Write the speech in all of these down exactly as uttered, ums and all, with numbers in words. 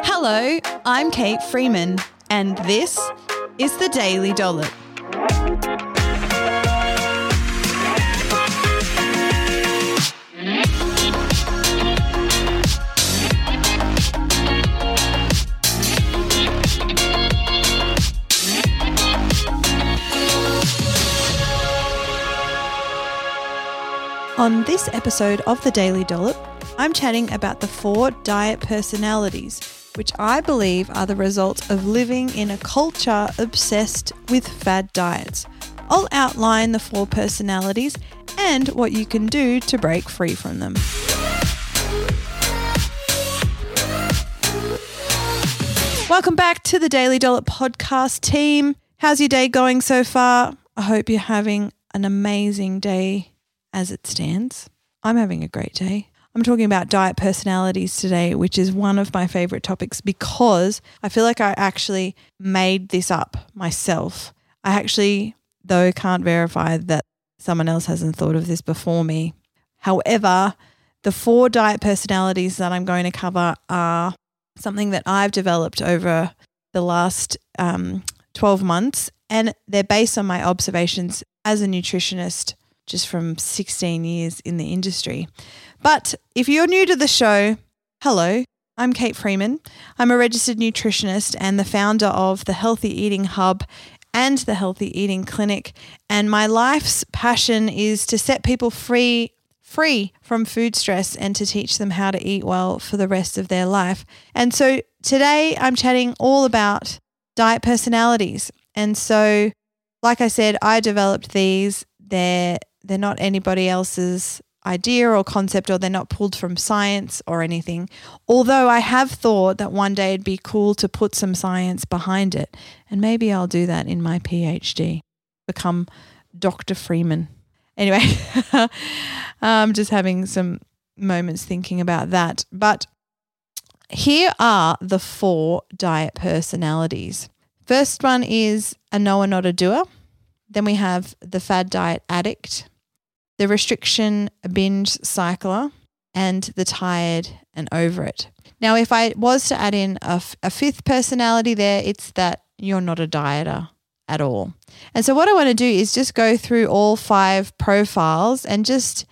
Hello, I'm Kate Freeman, and this is the Daily Dollop. On this episode of the Daily Dollop, I'm chatting about the four diet personalities, which I believe are the result of living in a culture obsessed with fad diets. I'll outline the four personalities and what you can do to break free from them. Welcome back to the Daily Dollop podcast team. How's your day going so far? I hope you're having an amazing day as it stands. I'm having a great day. I'm talking about diet personalities today, which is one of my favourite topics because I feel like I actually made this up myself. I actually, though, can't verify that someone else hasn't thought of this before me. However, the four diet personalities that I'm going to cover are something that I've developed over the last um, twelve months, and they're based on my observations as a nutritionist just from sixteen years in the industry. But if you're new to the show, hello, I'm Kate Freeman. I'm a registered nutritionist and the founder of the Healthy Eating Hub and the Healthy Eating Clinic. And my life's passion is to set people free, free from food stress and to teach them how to eat well for the rest of their life. And so today I'm chatting all about diet personalities. And so, like I said, I developed these. They're They're not anybody else's idea or concept, or they're not pulled from science or anything. Although I have thought that one day it'd be cool to put some science behind it. And maybe I'll do that in my PhD, become Doctor Freeman. Anyway, I'm just having some moments thinking about that. But here are the four diet personalities. First one is a knower, not a doer. Then we have the fad diet addict, the restriction binge cycler, and the tired and over it. Now, if I was to add in a, f- a fifth personality there, it's that you're not a dieter at all. And so what I want to do is just go through all five profiles and just,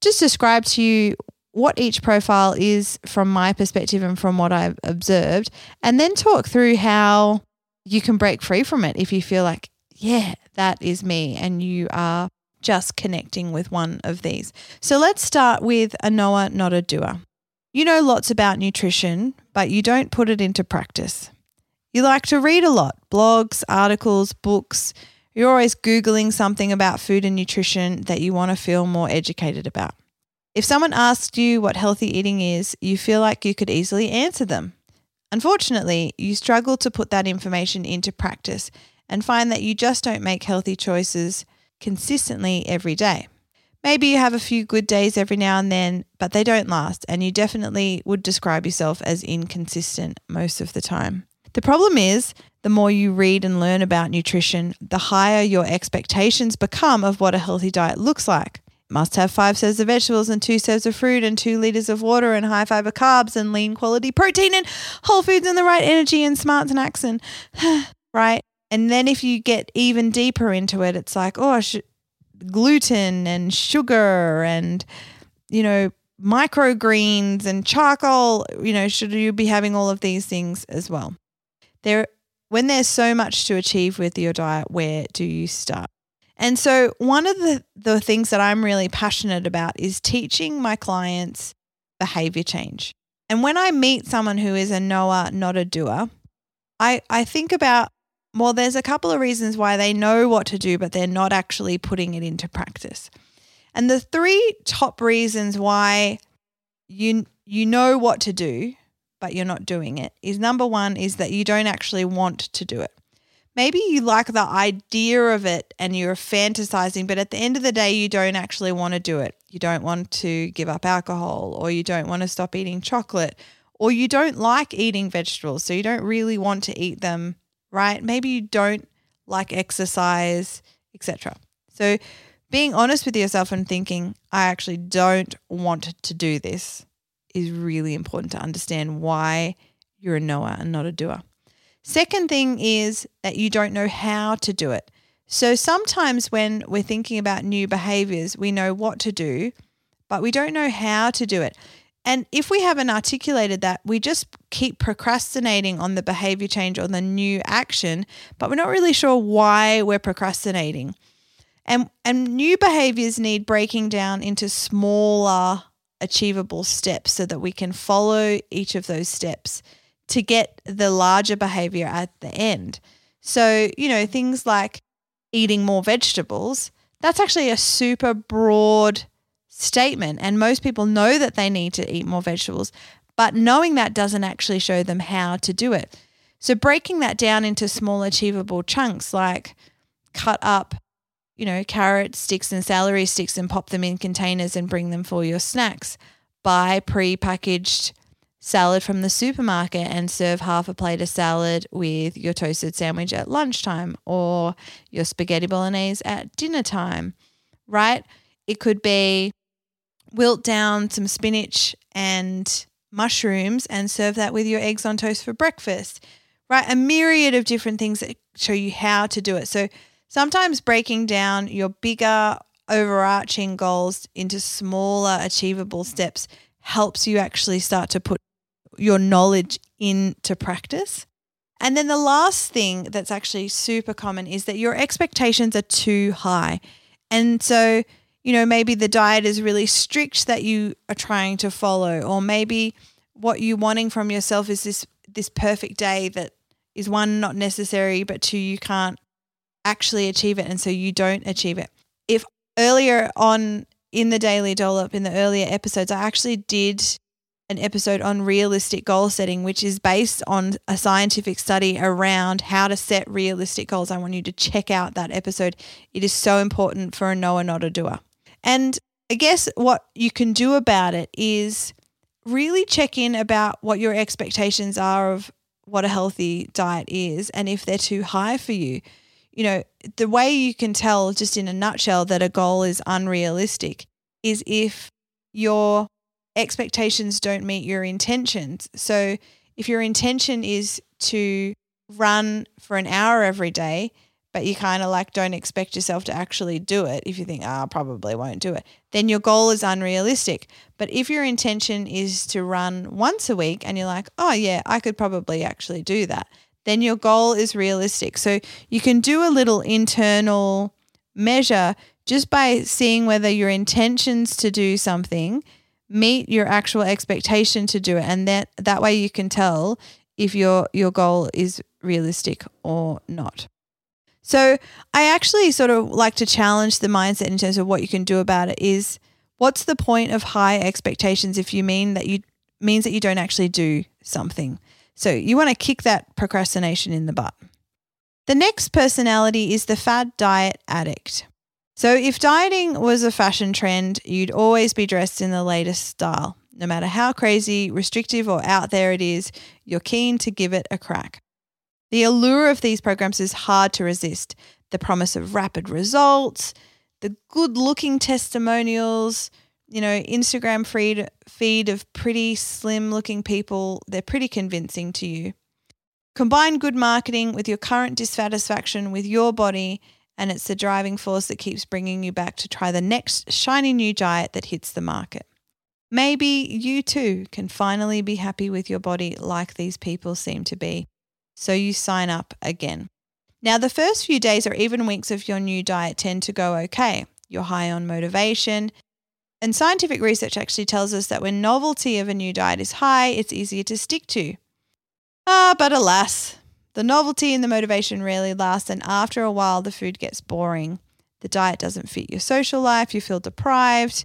just describe to you what each profile is from my perspective and from what I've observed, and then talk through how you can break free from it if you feel like, yeah, that is me, and you are just connecting with one of these. So let's start with a knower, not a doer. You know lots about nutrition, but you don't put it into practice. You like to read a lot, blogs, articles, books. You're always Googling something about food and nutrition that you want to feel more educated about. If someone asks you what healthy eating is, you feel like you could easily answer them. Unfortunately, you struggle to put that information into practice and find that you just don't make healthy choices consistently every day. Maybe you have a few good days every now and then, but they don't last, and you definitely would describe yourself as inconsistent most of the time. The problem is, the more you read and learn about nutrition, the higher your expectations become of what a healthy diet looks like. You must have five serves of vegetables and two serves of fruit and two litres of water and high fibre carbs and lean quality protein and whole foods and the right energy and smart snacks and right? And then if you get even deeper into it, it's like, oh, sh- gluten and sugar and, you know, microgreens and charcoal, you know, should you be having all of these things as well? There, when there's so much to achieve with your diet, where do you start? And so one of the, the things that I'm really passionate about is teaching my clients behavior change. And when I meet someone who is a knower, not a doer, I, I think about, well, there's a couple of reasons why they know what to do, but they're not actually putting it into practice. And the three top reasons why you you know what to do, but you're not doing it is number one is that you don't actually want to do it. Maybe you like the idea of it and you're fantasizing, but at the end of the day, you don't actually want to do it. You don't want to give up alcohol, or you don't want to stop eating chocolate, or you don't like eating vegetables, so you don't really want to eat them. Right? Maybe you don't like exercise, et cetera. So being honest with yourself and thinking, I actually don't want to do this, is really important to understand why you're a knower and not a doer. Second thing is that you don't know how to do it. So sometimes when we're thinking about new behaviors, we know what to do, but we don't know how to do it. And if we haven't articulated that, we just keep procrastinating on the behavior change or the new action, but we're not really sure why we're procrastinating. And and new behaviors need breaking down into smaller achievable steps so that we can follow each of those steps to get the larger behavior at the end. So, you know, things like eating more vegetables, that's actually a super broad statement, and most people know that they need to eat more vegetables, but knowing that doesn't actually show them how to do it. So breaking that down into small achievable chunks, like cut up, you know, carrot sticks and celery sticks and pop them in containers and bring them for your snacks. Buy pre-packaged salad from the supermarket and serve half a plate of salad with your toasted sandwich at lunchtime or your spaghetti bolognese at dinner time, right? It could be wilt down some spinach and mushrooms and serve that with your eggs on toast for breakfast, right? A myriad of different things that show you how to do it. So sometimes breaking down your bigger overarching goals into smaller achievable steps helps you actually start to put your knowledge into practice. And then the last thing that's actually super common is that your expectations are too high. And so, you know, maybe the diet is really strict that you are trying to follow, or maybe what you're wanting from yourself is this this perfect day that is, one, not necessary, but two, you can't actually achieve it, and so you don't achieve it. If earlier on in the Daily Dollop, in the earlier episodes, I actually did an episode on realistic goal setting, which is based on a scientific study around how to set realistic goals. I want you to check out that episode. It is so important for a knower, not a doer. And I guess what you can do about it is really check in about what your expectations are of what a healthy diet is and if they're too high for you. You know, the way you can tell, just in a nutshell, that a goal is unrealistic is if your expectations don't meet your intentions. So if your intention is to run for an hour every day, but you kind of like don't expect yourself to actually do it, if you think, ah, oh, I probably won't do it, then your goal is unrealistic. But if your intention is to run once a week and you're like, oh yeah, I could probably actually do that, then your goal is realistic. So you can do a little internal measure just by seeing whether your intentions to do something meet your actual expectation to do it. And that, that way you can tell if your, your goal is realistic or not. So I actually sort of like to challenge the mindset in terms of what you can do about it is, what's the point of high expectations if you mean that you means that you don't actually do something? So you want to kick that procrastination in the butt. The next personality is the fad diet addict. So if dieting was a fashion trend, you'd always be dressed in the latest style. No matter how crazy, restrictive or out there it is, you're keen to give it a crack. The allure of these programs is hard to resist. The promise of rapid results, the good-looking testimonials, you know, Instagram feed, feed of pretty slim-looking people, they're pretty convincing to you. Combine good marketing with your current dissatisfaction with your body, and it's the driving force that keeps bringing you back to try the next shiny new diet that hits the market. Maybe you too can finally be happy with your body like these people seem to be, so you sign up again. Now, the first few days or even weeks of your new diet tend to go okay. You're high on motivation. And scientific research actually tells us that when novelty of a new diet is high, it's easier to stick to. Ah, but alas, the novelty and the motivation rarely last, and after a while the food gets boring. The diet doesn't fit your social life, you feel deprived,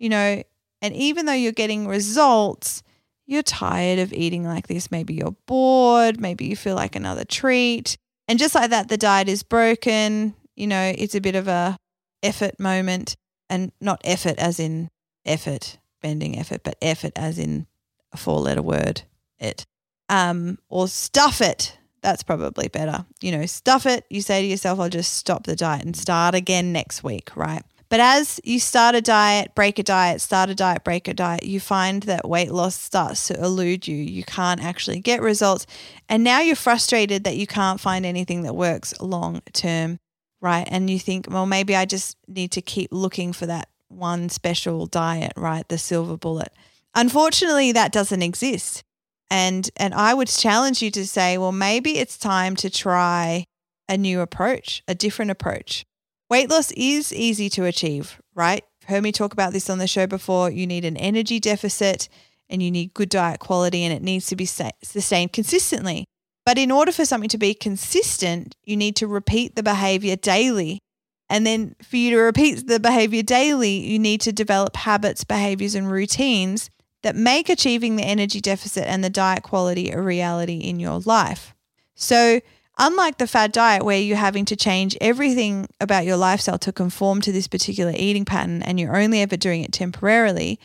you know, and even though you're getting results, you're tired of eating like this. Maybe you're bored, maybe you feel like another treat. And just like that, the diet is broken, you know, it's a bit of a effort moment. And not effort as in effort, bending effort, but effort as in a four-letter word, it. Um, or stuff it. That's probably better. You know, stuff it. You say to yourself, I'll just stop the diet and start again next week, right? But as you start a diet, break a diet, start a diet, break a diet, you find that weight loss starts to elude you. You can't actually get results. And now you're frustrated that you can't find anything that works long term, right? And you think, well, maybe I just need to keep looking for that one special diet, right? The silver bullet. Unfortunately, that doesn't exist. And and I would challenge you to say, well, maybe it's time to try a new approach, a different approach. Weight loss is easy to achieve, right? You've heard me talk about this on the show before. You need an energy deficit and you need good diet quality, and it needs to be sustained consistently. But in order for something to be consistent, you need to repeat the behavior daily. And then for you to repeat the behavior daily, you need to develop habits, behaviors, and routines that make achieving the energy deficit and the diet quality a reality in your life. So unlike the fad diet, where you're having to change everything about your lifestyle to conform to this particular eating pattern and you're only ever doing it temporarily,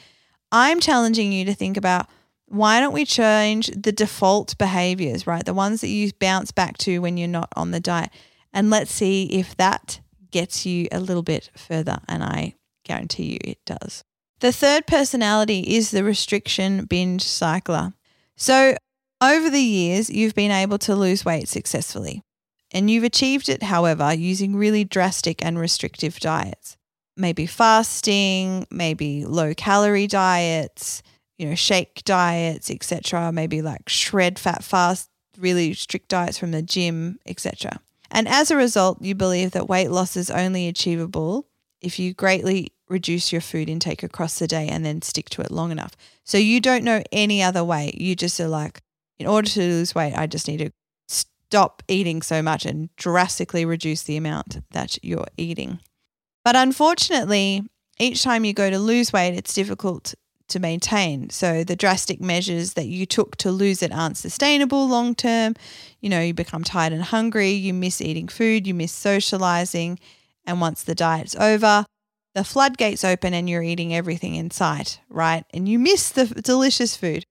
I'm challenging you to think about, why don't we change the default behaviors, right? The ones that you bounce back to when you're not on the diet. And let's see if that gets you a little bit further, and I guarantee you it does. The third personality is the restriction binge cycler. So over the years, you've been able to lose weight successfully, and you've achieved it, however, using really drastic and restrictive diets, maybe fasting, maybe low-calorie diets, you know, shake diets, et cetera, maybe like shred fat fast, really strict diets from the gym, et cetera. And as a result, you believe that weight loss is only achievable if you greatly reduce your food intake across the day and then stick to it long enough. So you don't know any other way. You just are like, in order to lose weight, I just need to stop eating so much and drastically reduce the amount that you're eating. But unfortunately, each time you go to lose weight, it's difficult to maintain. So the drastic measures that you took to lose it aren't sustainable long term. You know, you become tired and hungry, you miss eating food, you miss socializing, and once the diet's over, the floodgates open and you're eating everything in sight, right? And you miss the delicious food.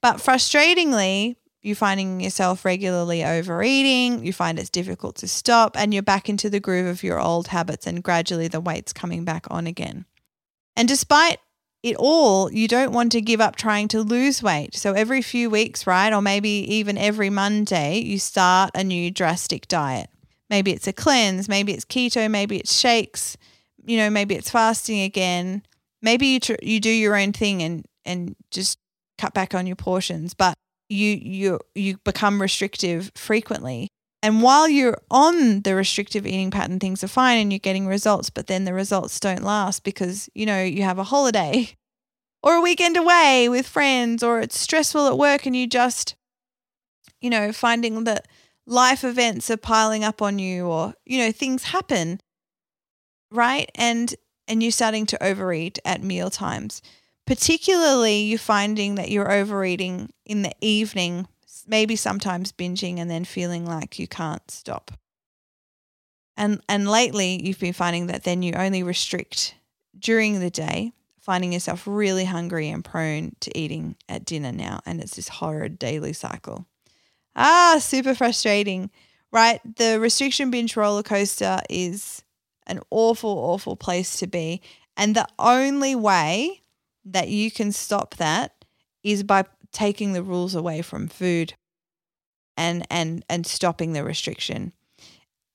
But frustratingly, you're finding yourself regularly overeating, you find it's difficult to stop, and you're back into the groove of your old habits, and gradually the weight's coming back on again. And despite it all, you don't want to give up trying to lose weight. So every few weeks, right, or maybe even every Monday, you start a new drastic diet. Maybe it's a cleanse, maybe it's keto, maybe it's shakes, you know, maybe it's fasting again. Maybe you tr- you do your own thing and and just cut back on your portions, but you you you become restrictive frequently. And while you're on the restrictive eating pattern, things are fine and you're getting results, but then the results don't last because, you know, you have a holiday or a weekend away with friends, or it's stressful at work and you just, you know, finding that life events are piling up on you, or, you know, things happen, right? And and you're starting to overeat at meal times. Particularly, you're finding that you're overeating in the evening, maybe sometimes binging and then feeling like you can't stop. And and lately you've been finding that then you only restrict during the day, finding yourself really hungry and prone to eating at dinner now. And it's this horrid daily cycle. Ah, super frustrating, right? The restriction binge roller coaster is an awful, awful place to be. And the only way that you can stop that is by taking the rules away from food and and and stopping the restriction.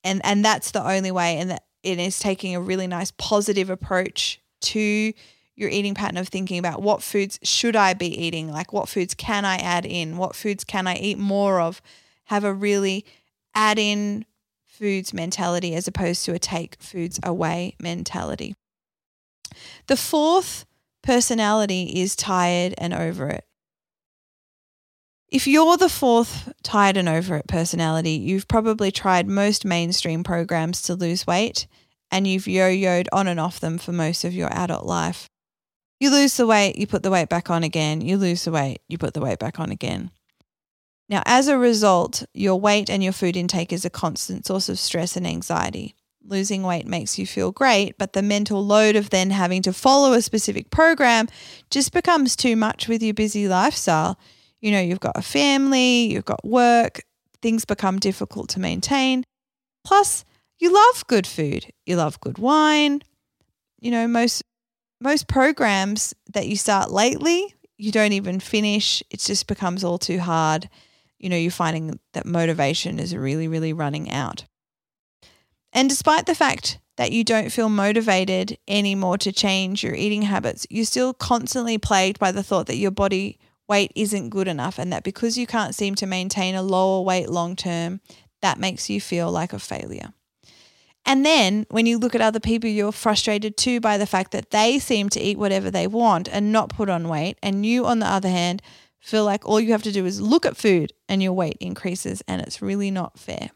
And and that's the only way, and that it is taking a really nice positive approach to your eating pattern of thinking about what foods should I be eating, like what foods can I add in, what foods can I eat more of, have a really add in foods mentality as opposed to a take foods away mentality. The fourth personality is tired and over it. If you're the fourth tired and over it personality, you've probably tried most mainstream programs to lose weight, and you've yo-yoed on and off them for most of your adult life. You lose the weight, you put the weight back on again. You lose the weight, you put the weight back on again. Now, as a result, your weight and your food intake is a constant source of stress and anxiety. Losing weight makes you feel great, but the mental load of then having to follow a specific program just becomes too much with your busy lifestyle. You know, you've got a family, you've got work, things become difficult to maintain. Plus, you love good food. You love good wine. you know, most most programs that you start lately, you don't even finish. It just becomes all too hard. You know, you're finding that motivation is really, really running out. And despite the fact that you don't feel motivated anymore to change your eating habits, you're still constantly plagued by the thought that your body weight isn't good enough and that because you can't seem to maintain a lower weight long term, that makes you feel like a failure. And then when you look at other people, you're frustrated too by the fact that they seem to eat whatever they want and not put on weight. And you, on the other hand, feel like all you have to do is look at food and your weight increases, and it's really not fair.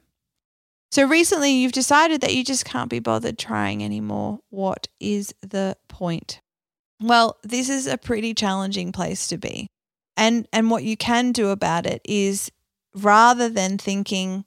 So recently you've decided that you just can't be bothered trying anymore. What is the point? Well, this is a pretty challenging place to be. And and what you can do about it is, rather than thinking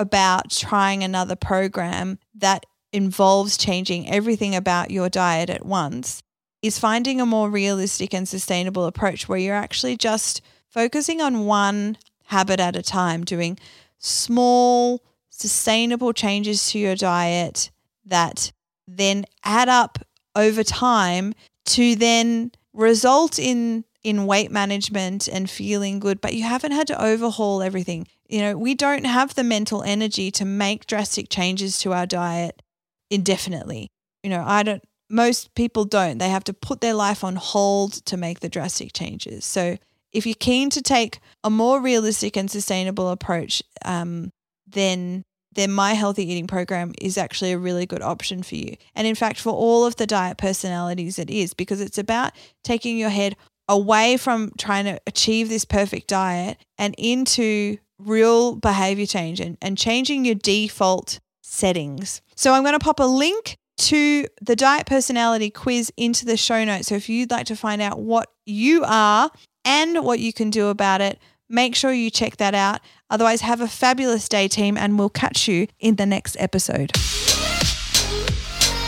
about trying another program that involves changing everything about your diet at once, is finding a more realistic and sustainable approach where you're actually just focusing on one habit at a time, doing small, sustainable changes to your diet that then add up over time to then result in in weight management and feeling good, but you haven't had to overhaul everything. You know, we don't have the mental energy to make drastic changes to our diet indefinitely. You know, I don't, most people don't. They have to put their life on hold to make the drastic changes. So if you're keen to take a more realistic and sustainable approach, um, then then my Healthy Eating Program is actually a really good option for you. And in fact, for all of the diet personalities it is, because it's about taking your head away from trying to achieve this perfect diet and into real behavior change and, and changing your default settings. So I'm going to pop a link to the diet personality quiz into the show notes. So if you'd like to find out what you are and what you can do about it, make sure you check that out. Otherwise, have a fabulous day, team, and we'll catch you in the next episode.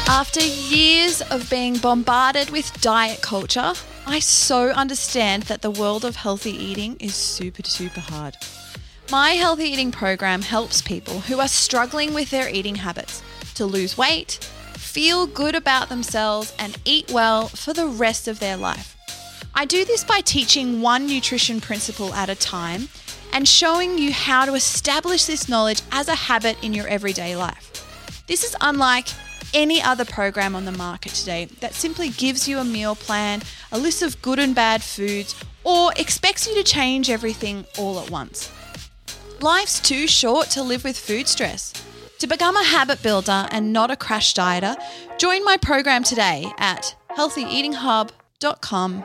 After years of being bombarded with diet culture, I so understand that the world of healthy eating is super, super hard. My Healthy Eating Program helps people who are struggling with their eating habits to lose weight, feel good about themselves, and eat well for the rest of their life. I do this by teaching one nutrition principle at a time and showing you how to establish this knowledge as a habit in your everyday life. This is unlike any other program on the market today that simply gives you a meal plan, a list of good and bad foods, or expects you to change everything all at once. Life's too short to live with food stress. To become a habit builder and not a crash dieter, join my program today at healthy eating hub dot com